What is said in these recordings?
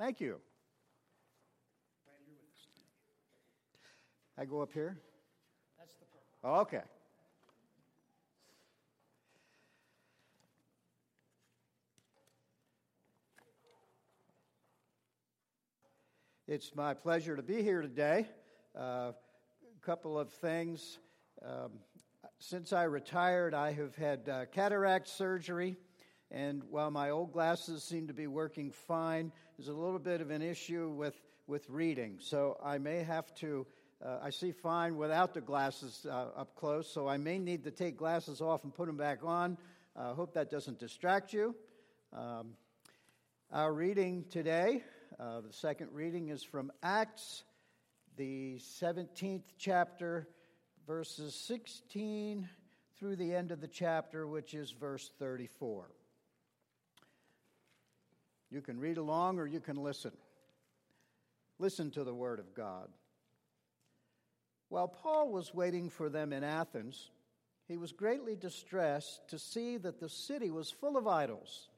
Thank you. I go up here? That's the purple. Okay. It's my pleasure to be here today. A couple of things. Since I retired, I have had cataract surgery, and while my old glasses seem to be working fine, there's a little bit of an issue with reading. So I may have to, I see fine without the glasses up close, so I may need to take glasses off and put them back on. I hope that doesn't distract you. Our reading today, the second reading is from Acts, the 17th chapter, verses 16 through the end of the chapter, which is verse 34. You can read along or you can listen. Listen to the word of God. While Paul was waiting for them in Athens, he was greatly distressed to see that the city was full of idols.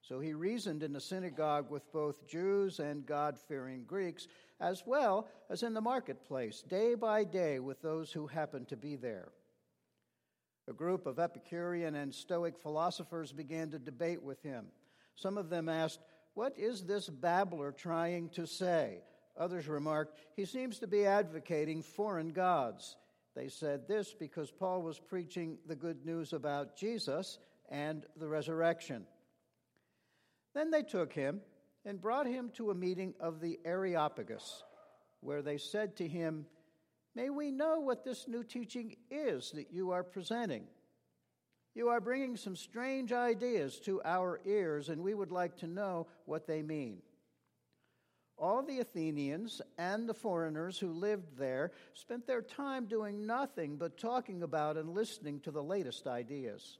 So he reasoned in the synagogue with both Jews and God-fearing Greeks, as well as in the marketplace, day by day with those who happened to be there. A group of Epicurean and Stoic philosophers began to debate with him. Some of them asked, "What is this babbler trying to say?" Others remarked, "He seems to be advocating foreign gods." They said this because Paul was preaching the good news about Jesus and the resurrection. Then they took him and brought him to a meeting of the Areopagus, where they said to him, "May we know what this new teaching is that you are presenting? You are bringing some strange ideas to our ears, and we would like to know what they mean." All the Athenians and the foreigners who lived there spent their time doing nothing but talking about and listening to the latest ideas.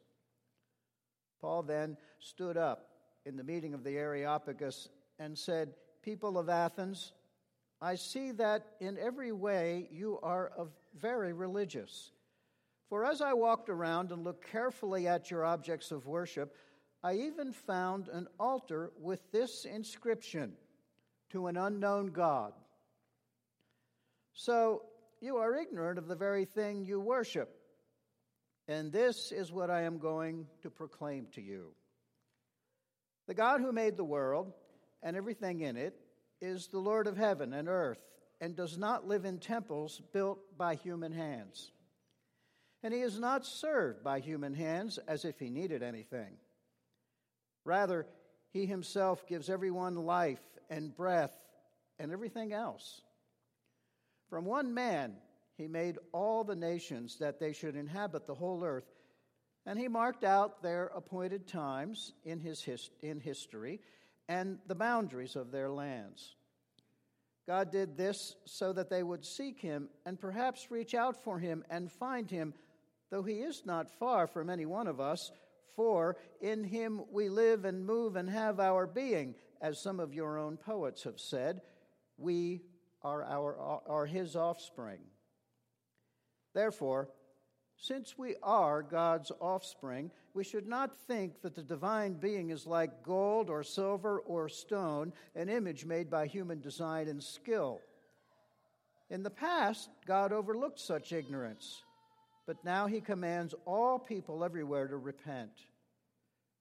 Paul then stood up in the meeting of the Areopagus and said, "People of Athens, I see that in every way you are very religious. For as I walked around and looked carefully at your objects of worship, I even found an altar with this inscription, 'To an unknown God.' So you are ignorant of the very thing you worship, and this is what I am going to proclaim to you. The God who made the world and everything in it is the Lord of heaven and earth and does not live in temples built by human hands. And he is not served by human hands as if he needed anything. Rather, he himself gives everyone life and breath and everything else. From one man he made all the nations that they should inhabit the whole earth, and he marked out their appointed times in history and the boundaries of their lands. God did this so that they would seek him and perhaps reach out for him and find him, though he is not far from any one of us, for in him we live and move and have our being, as some of your own poets have said, we are his offspring. Therefore, since we are God's offspring, we should not think that the divine being is like gold or silver or stone, an image made by human design and skill. In the past, God overlooked such ignorance, but now he commands all people everywhere to repent.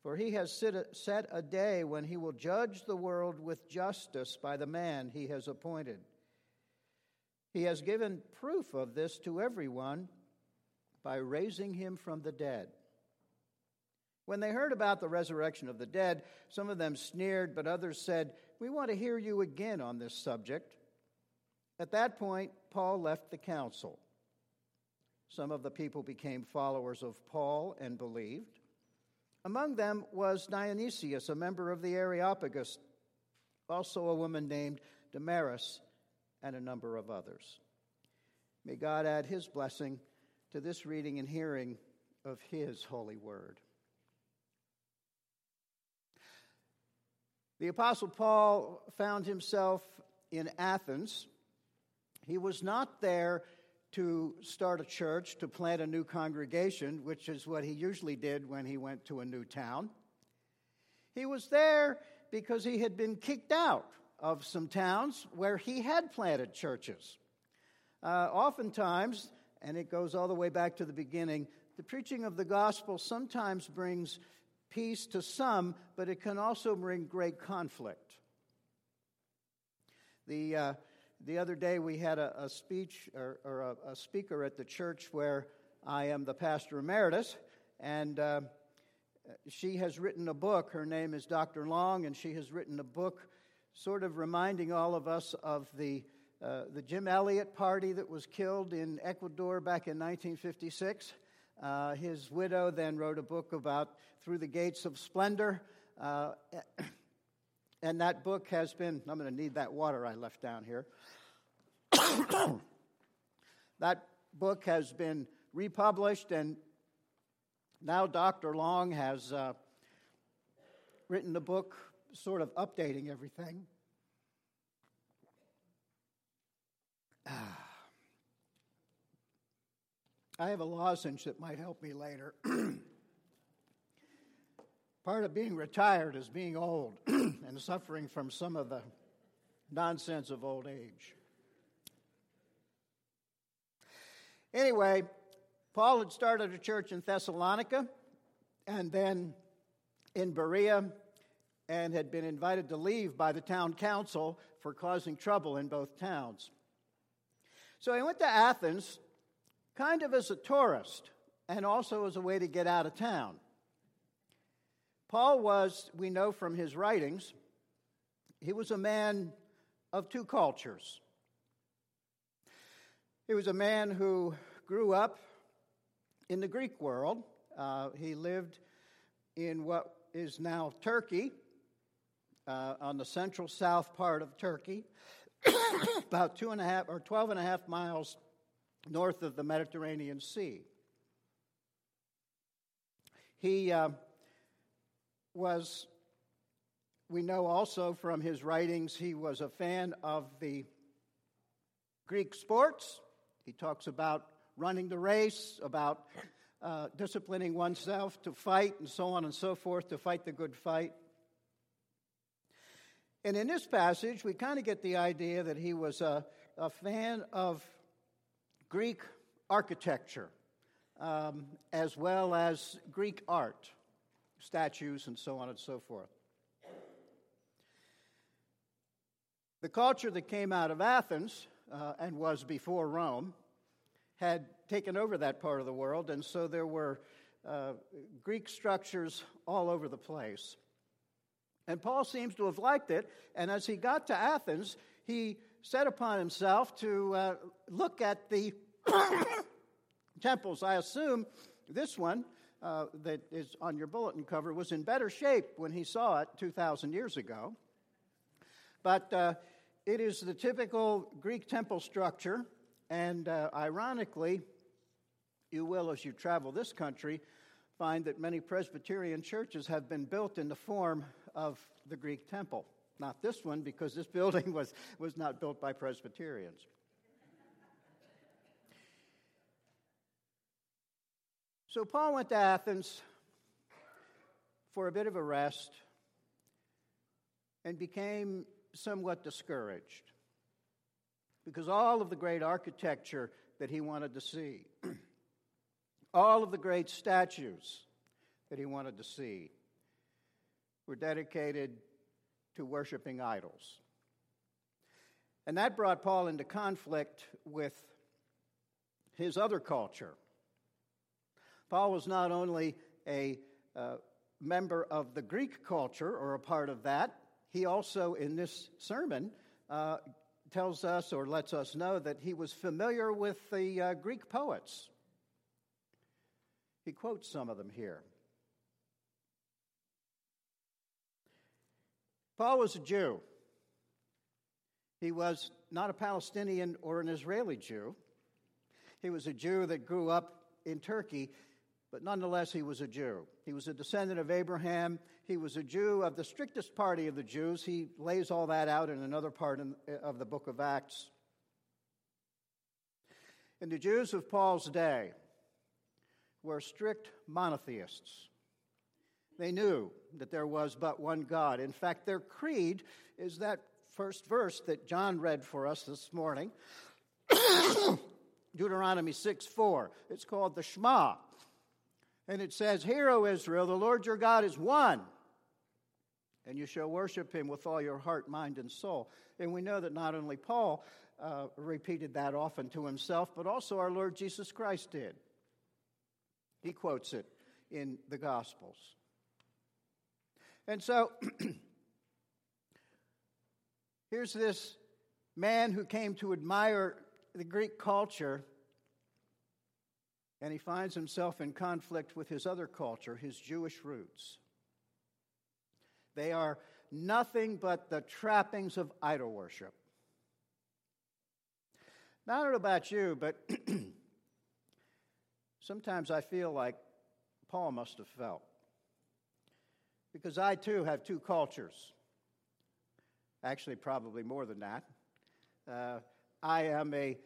For he has set a day when he will judge the world with justice by the man he has appointed. He has given proof of this to everyone by raising him from the dead." When they heard about the resurrection of the dead, some of them sneered, but others said, "We want to hear you again on this subject." At that point, Paul left the council. Some of the people became followers of Paul and believed. Among them was Dionysius, a member of the Areopagus, also a woman named Damaris, and a number of others. May God add his blessing to this reading and hearing of his holy word. The Apostle Paul found himself in Athens. He was not there to start a church, to plant a new congregation, which is what he usually did when he went to a new town. He was there because he had been kicked out of some towns where he had planted churches. Oftentimes, and it goes all the way back to the beginning, the preaching of the gospel sometimes brings peace to some, but it can also bring great conflict. The other day we had a speech or a speaker at the church where I am the pastor emeritus, and she has written a book. Her name is Dr. Long, and she has written a book sort of reminding all of us of the Jim Elliott party that was killed in Ecuador back in 1956. His widow then wrote a book about Through the Gates of Splendor, and that book has been, I'm going to need that water I left down here, that book has been republished, and now Dr. Long has written a book sort of updating everything. I have a lozenge that might help me later. Part of being retired is being old and suffering from some of the nonsense of old age. Anyway, Paul had started a church in Thessalonica and then in Berea and had been invited to leave by the town council for causing trouble in both towns. So he went to Athens kind of as a tourist, and also as a way to get out of town. Paul was, we know from his writings, he was a man of two cultures. He was a man who grew up in the Greek world. He lived in what is now Turkey, on the central south part of Turkey, about 12.5 miles north of the Mediterranean Sea. He was, we know also from his writings, he was a fan of the Greek sports. He talks about running the race, about disciplining oneself to fight, and so on and so forth, to fight the good fight. And in this passage, we kind of get the idea that he was a fan of Greek architecture, as well as Greek art, statues, and so on and so forth. The culture that came out of Athens, and was before Rome, had taken over that part of the world, and so there were Greek structures all over the place. And Paul seems to have liked it, and as he got to Athens, he set upon himself to look at the temples. I assume this one that is on your bulletin cover was in better shape when he saw it 2,000 years ago. But it is the typical Greek temple structure, and ironically, you will, as you travel this country, find that many Presbyterian churches have been built in the form of the Greek temple. Not this one, because this building was not built by Presbyterians. So Paul went to Athens for a bit of a rest and became somewhat discouraged because all of the great architecture that he wanted to see, all of the great statues that he wanted to see were dedicated to worshiping idols. And that brought Paul into conflict with his other culture. Paul was not only a member of the Greek culture or a part of that, he also in this sermon tells us or lets us know that he was familiar with the Greek poets. He quotes some of them here. Paul was a Jew. He was not a Palestinian or an Israeli Jew. He was a Jew that grew up in Turkey, but nonetheless he was a Jew. He was a descendant of Abraham. He was a Jew of the strictest party of the Jews. He lays all that out in another part of the book of Acts. And the Jews of Paul's day were strict monotheists. They knew that there was but one God. In fact, their creed is that first verse that John read for us this morning, Deuteronomy 6:4. It's called the Shema. And it says, "Hear, O Israel, the Lord your God is one, and you shall worship him with all your heart, mind, and soul." And we know that not only Paul repeated that often to himself, but also our Lord Jesus Christ did. He quotes it in the Gospels. And so, here's this man who came to admire the Greek culture, and he finds himself in conflict with his other culture, his Jewish roots. They are nothing but the trappings of idol worship. Now, I don't know about you, but sometimes I feel like Paul must have felt. Because I, too, have two cultures. Actually, probably more than that. I am a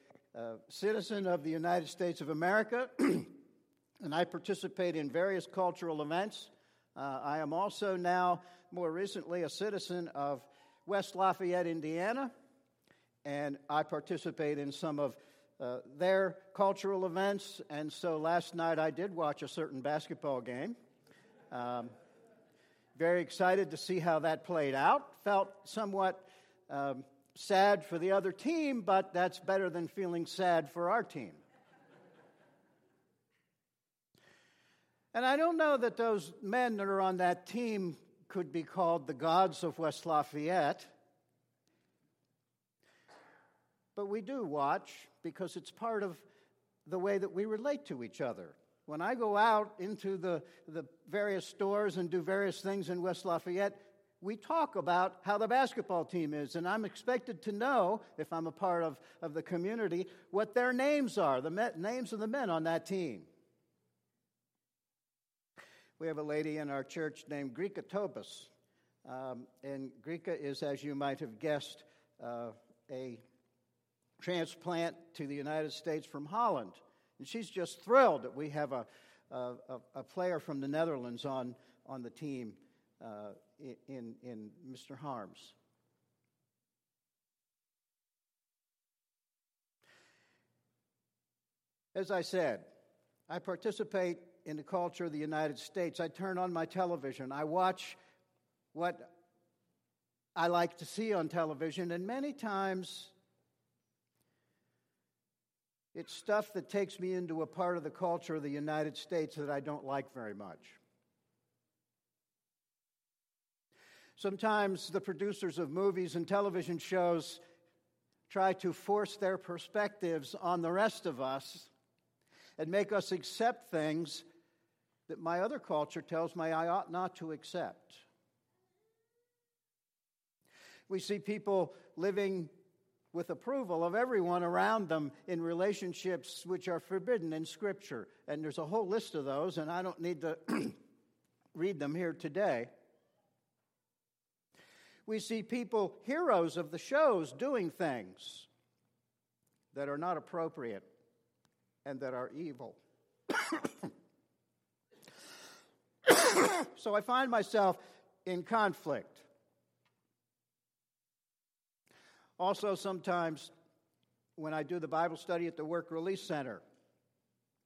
citizen of the United States of America, and I participate in various cultural events. I am also now, more recently, a citizen of West Lafayette, Indiana, and I participate in some of their cultural events. And so last night I did watch a certain basketball game. Very excited to see how that played out. Felt somewhat sad for the other team, but that's better than feeling sad for our team. And I don't know that those men that are on that team could be called the gods of West Lafayette, but we do watch because it's part of the way that we relate to each other. When I go out into the various stores and do various things in West Lafayette, we talk about how the basketball team is, and I'm expected to know, if I'm a part of the community, what their names are, names of the men on that team. We have a lady in our church named Grika Tobus, and Grika is, as you might have guessed, a transplant to the United States from Holland, and she's just thrilled that we have a player from the Netherlands on the team in Mr. Harms. As I said, I participate in the culture of the United States. I turn on my television. I watch what I like to see on television, and many times it's stuff that takes me into a part of the culture of the United States that I don't like very much. Sometimes the producers of movies and television shows try to force their perspectives on the rest of us and make us accept things that my other culture tells me I ought not to accept. We see people living with approval of everyone around them in relationships which are forbidden in Scripture, and there's a whole list of those, and I don't need to read them here today. We see people, heroes of the shows, doing things that are not appropriate and that are evil. So I find myself in conflict. Also, sometimes when I do the Bible study at the Work Release Center,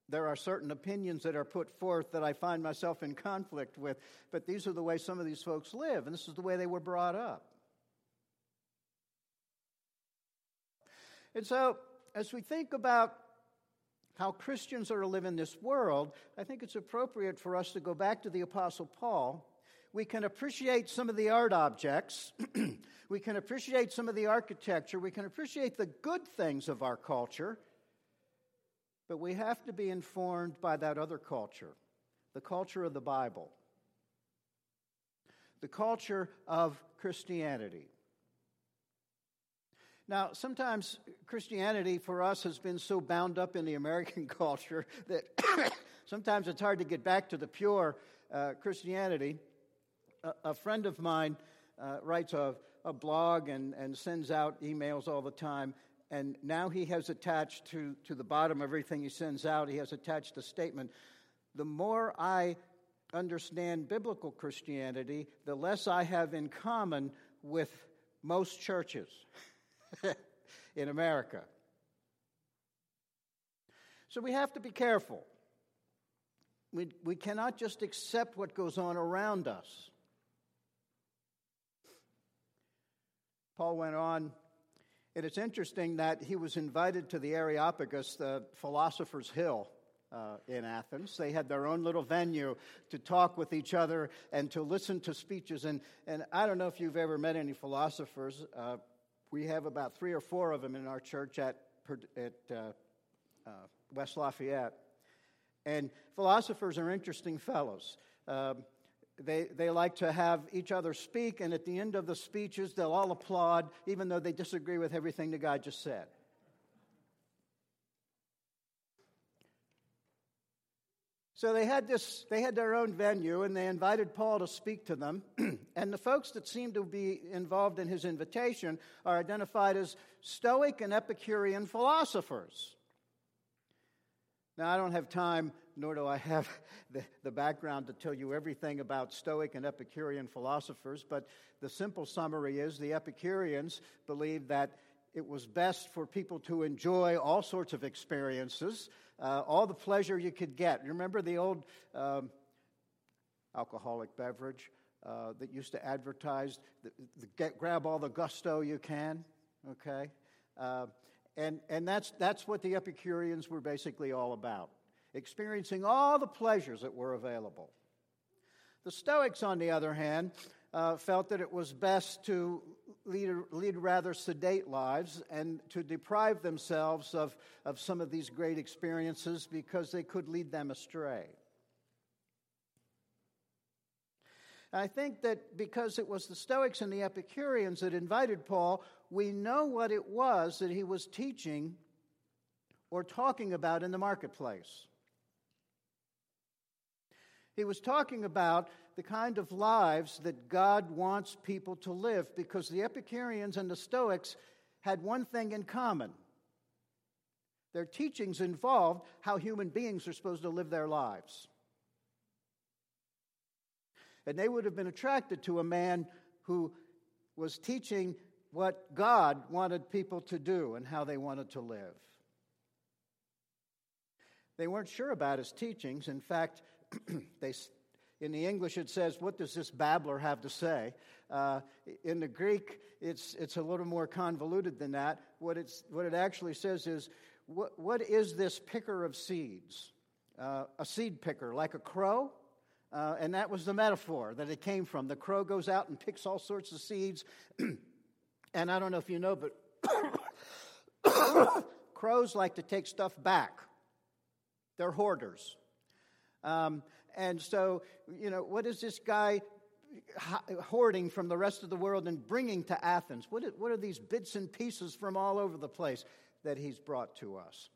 there are certain opinions that are put forth that I find myself in conflict with, but these are the way some of these folks live, and this is the way they were brought up. And so, as we think about how Christians are to live in this world, I think it's appropriate for us to go back to the Apostle Paul. We can appreciate some of the art objects. We can appreciate some of the architecture. We can appreciate the good things of our culture. But we have to be informed by that other culture, the culture of the Bible, the culture of Christianity. Now, sometimes Christianity for us has been so bound up in the American culture that sometimes it's hard to get back to the pure Christianity. A friend of mine writes a blog and sends out emails all the time. And now he has attached to the bottom of everything he sends out, he has attached a statement: the more I understand biblical Christianity, the less I have in common with most churches in America. So we have to be careful. We cannot just accept what goes on around us. Paul went on, and it's interesting that he was invited to the Areopagus, the philosopher's hill in Athens. They had their own little venue to talk with each other and to listen to speeches. And I don't know if you've ever met any philosophers. We have about 3 or 4 of them in our church at West Lafayette. And philosophers are interesting fellows. They like to have each other speak, and at the end of the speeches, they'll all applaud, even though they disagree with everything the guy just said. So they had their own venue, and they invited Paul to speak to them. And the folks that seem to be involved in his invitation are identified as Stoic and Epicurean philosophers. Now, I don't have time, nor do I have the background to tell you everything about Stoic and Epicurean philosophers, but the simple summary is the Epicureans believed that it was best for people to enjoy all sorts of experiences, all the pleasure you could get. You remember the old alcoholic beverage that used to advertise, grab all the gusto you can, okay? And that's what the Epicureans were basically all about, experiencing all the pleasures that were available. The Stoics, on the other hand, felt that it was best to lead rather sedate lives and to deprive themselves of some of these great experiences because they could lead them astray. I think that because it was the Stoics and the Epicureans that invited Paul, we know what it was that he was teaching or talking about in the marketplace. He was talking about the kind of lives that God wants people to live, because the Epicureans and the Stoics had one thing in common. Their teachings involved how human beings are supposed to live their lives. And they would have been attracted to a man who was teaching what God wanted people to do and how they wanted to live. They weren't sure about his teachings. In fact, in the English it says, what does this babbler have to say? In the Greek, it's a little more convoluted than that. What it actually says is, what is this picker of seeds? A seed picker, like a crow? And that was the metaphor that it came from. The crow goes out and picks all sorts of seeds. And I don't know if you know, but crows like to take stuff back. They're hoarders. And so, what is this guy hoarding from the rest of the world and bringing to Athens? What are these bits and pieces from all over the place that he's brought to us?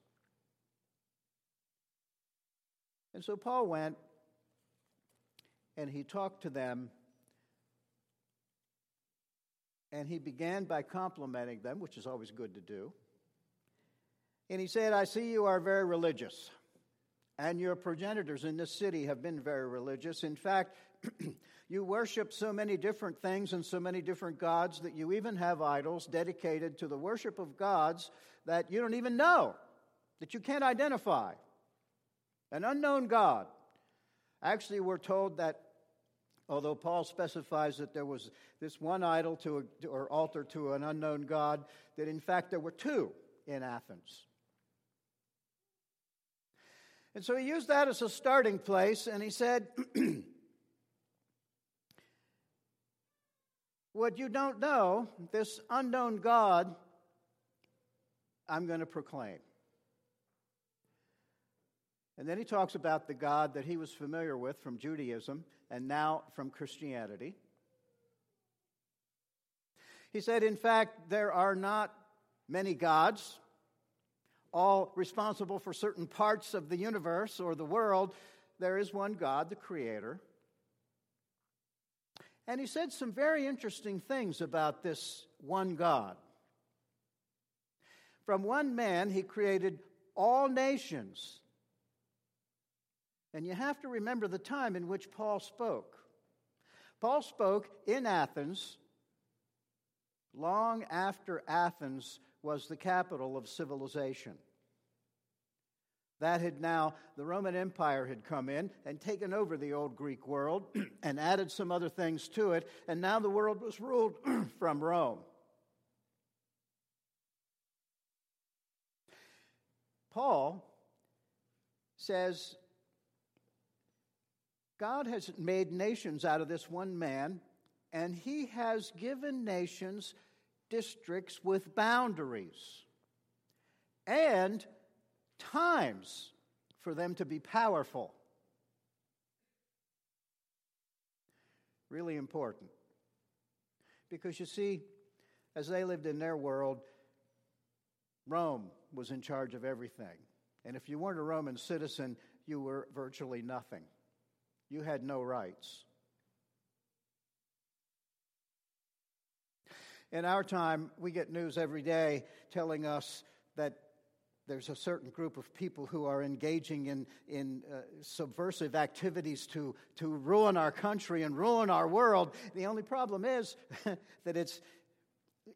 And so Paul went, and he talked to them, and he began by complimenting them, which is always good to do. And he said, I see you are very religious, and your progenitors in this city have been very religious. In fact, you worship so many different things and so many different gods that you even have idols dedicated to the worship of gods that you don't even know, that you can't identify. An unknown god. Actually, we're told that, although Paul specifies that there was this one idol or altar to an unknown god, that in fact there were 2 in Athens. And so he used that as a starting place, and he said, what you don't know, this unknown god, I'm going to proclaim. And then he talks about the God that he was familiar with from Judaism and now from Christianity. He said, in fact, there are not many gods, all responsible for certain parts of the universe or the world. There is one God, the Creator. And he said some very interesting things about this one God. From one man, he created all nations And you have to remember the time in which Paul spoke. Paul spoke in Athens, long after Athens was the capital of civilization. That had now, the Roman Empire had come in and taken over the old Greek world and added some other things to it, and now the world was ruled from Rome. Paul says, God has made nations out of this one man, and he has given nations districts with boundaries and times for them to be powerful. Really important. Because you see, as they lived in their world, Rome was in charge of everything. And if you weren't a Roman citizen, you were virtually nothing. You had no rights. In our time, we get news every day telling us that there's a certain group of people who are engaging in subversive activities to ruin our country and ruin our world. The only problem is that it's,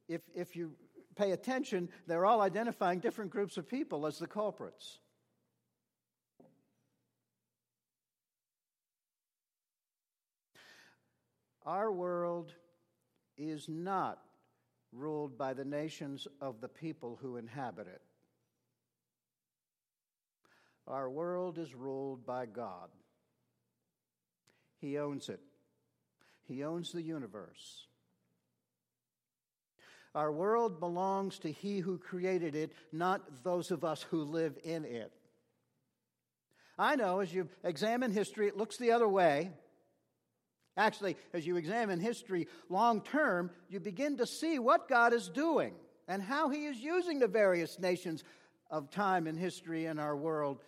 if you pay attention, they're all identifying different groups of people as the culprits. Our world is not ruled by the nations of the people who inhabit it. Our world is ruled by God. He owns it. He owns the universe. Our world belongs to He who created it, not those of us who live in it. I know as you examine history, it looks the other way. Actually, as you examine history long term, you begin to see what God is doing and how He is using the various nations of time and history in our world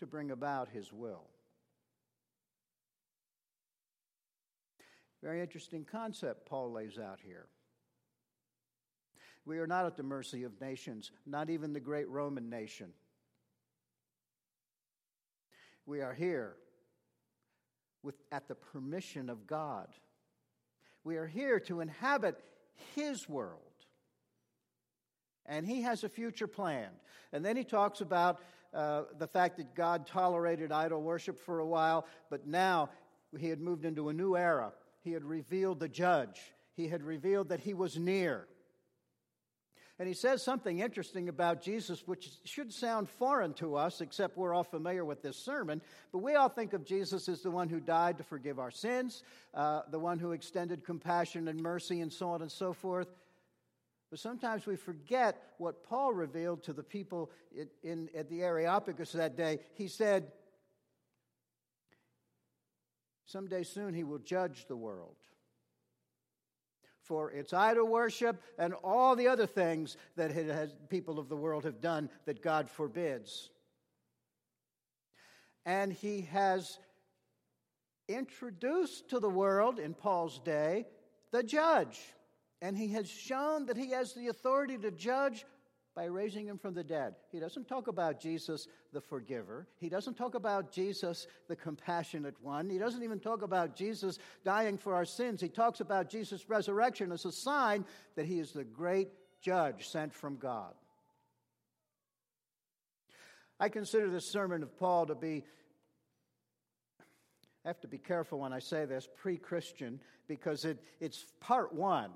to bring about His will. Very interesting concept Paul lays out here. We are not at the mercy of nations, not even the great Roman nation. We are here at the permission of God. We are here to inhabit His world. And He has a future plan. And then he talks about the fact that God tolerated idol worship for a while, but now He had moved into a new era. He had revealed the judge. He had revealed that He was near. And he says something interesting about Jesus, which should sound foreign to us, except we're all familiar with this sermon. But we all think of Jesus as the one who died to forgive our sins, the one who extended compassion and mercy, and so on and so forth. But sometimes we forget what Paul revealed to the people at the Areopagus that day. He said, someday soon He will judge the world for its idol worship and all the other things that people of the world have done that God forbids. And He has introduced to the world in Paul's day the judge. And He has shown that He has the authority to judge by raising Him from the dead. He doesn't talk about Jesus, the forgiver. He doesn't talk about Jesus, the compassionate one. He doesn't even talk about Jesus dying for our sins. He talks about Jesus' resurrection as a sign that He is the great judge sent from God. I consider this sermon of Paul to be, I have to be careful when I say this, pre-Christian, because it's part one.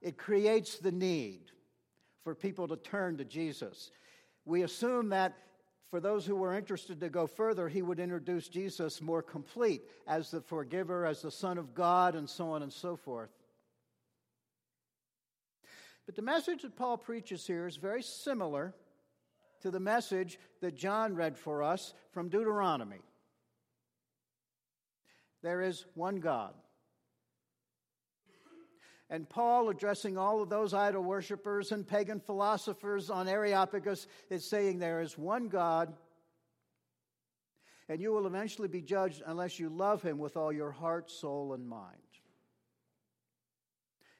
It creates the need for people to turn to Jesus. We assume that for those who were interested to go further, he would introduce Jesus more complete as the forgiver, as the Son of God, and so on and so forth. But the message that Paul preaches here is very similar to the message that John read for us from Deuteronomy. There is one God. And Paul, addressing all of those idol worshipers and pagan philosophers on Areopagus, is saying there is one God, and you will eventually be judged unless you love Him with all your heart, soul, and mind.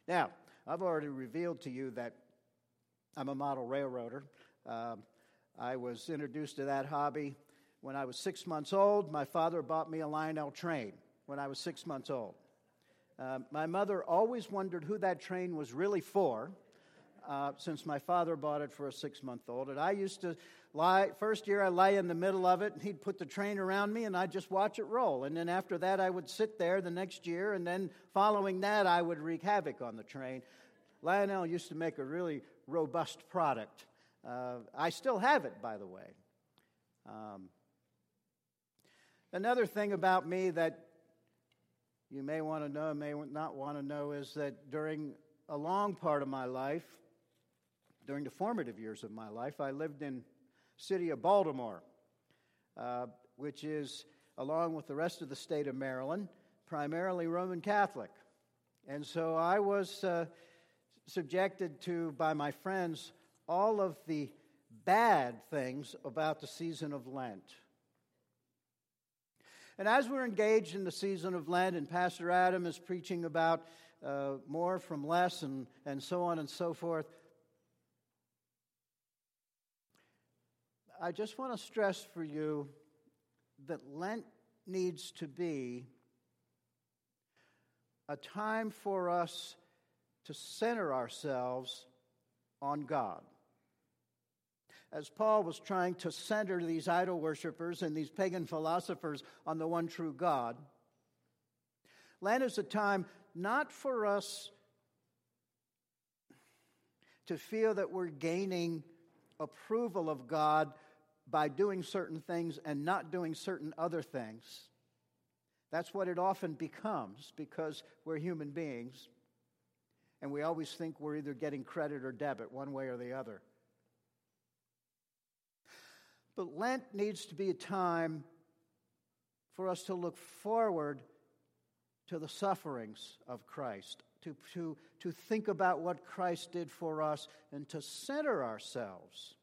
Now, I've already revealed to you that I'm a model railroader. I was introduced to that hobby When I was 6 months old, my father bought me a Lionel train when I was 6 months old. My mother always wondered who that train was really for, since my father bought it for a six-month-old. And I used to lie, first year I lay in the middle of it, and he'd put the train around me, and I'd just watch it roll. And then after that, I would sit there the next year, and then following that, I would wreak havoc on the train. Lionel used to make a really robust product. I still have it, by the way. Another thing about me that you may want to know, may not want to know, is that during a long part of my life, during the formative years of my life, I lived in the city of Baltimore, which is, along with the rest of the state of Maryland, primarily Roman Catholic. And so I was subjected to, by my friends, all of the bad things about the season of Lent. And as we're engaged in the season of Lent, and Pastor Adam is preaching about more from less and so on and so forth, I just want to stress for you that Lent needs to be a time for us to center ourselves on God. As Paul was trying to center these idol worshipers and these pagan philosophers on the one true God, Lent is a time not for us to feel that we're gaining approval of God by doing certain things and not doing certain other things. That's what it often becomes, because we're human beings and we always think we're either getting credit or debit one way or the other. But Lent needs to be a time for us to look forward to the sufferings of Christ, to think about what Christ did for us, and to center ourselves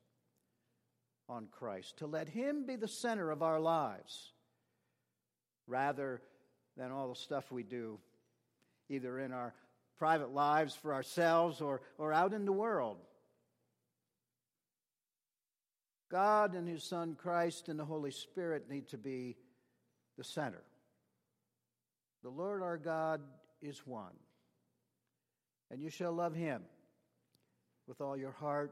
on Christ, to let Him be the center of our lives, rather than all the stuff we do, either in our private lives for ourselves or out in the world. God and His Son Christ and the Holy Spirit need to be the center. The Lord our God is one, and you shall love Him with all your heart,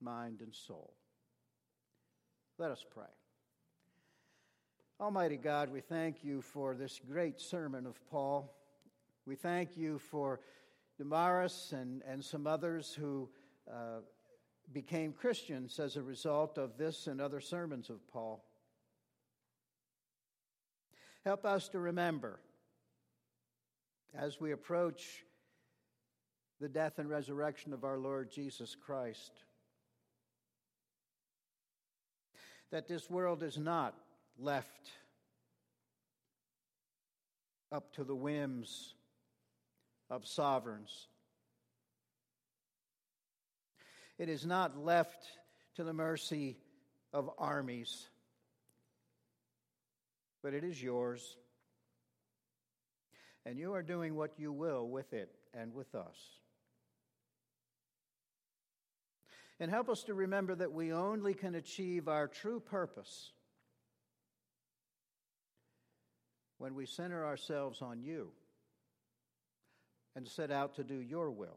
mind, and soul. Let us pray. Almighty God, we thank You for this great sermon of Paul. We thank You for Damaris and some others who became Christians as a result of this and other sermons of Paul. Help us to remember, as we approach the death and resurrection of our Lord Jesus Christ, that this world is not left up to the whims of sovereigns. It is not left to the mercy of armies, but it is Yours, and You are doing what You will with it and with us. And help us to remember that we only can achieve our true purpose when we center ourselves on You and set out to do Your will.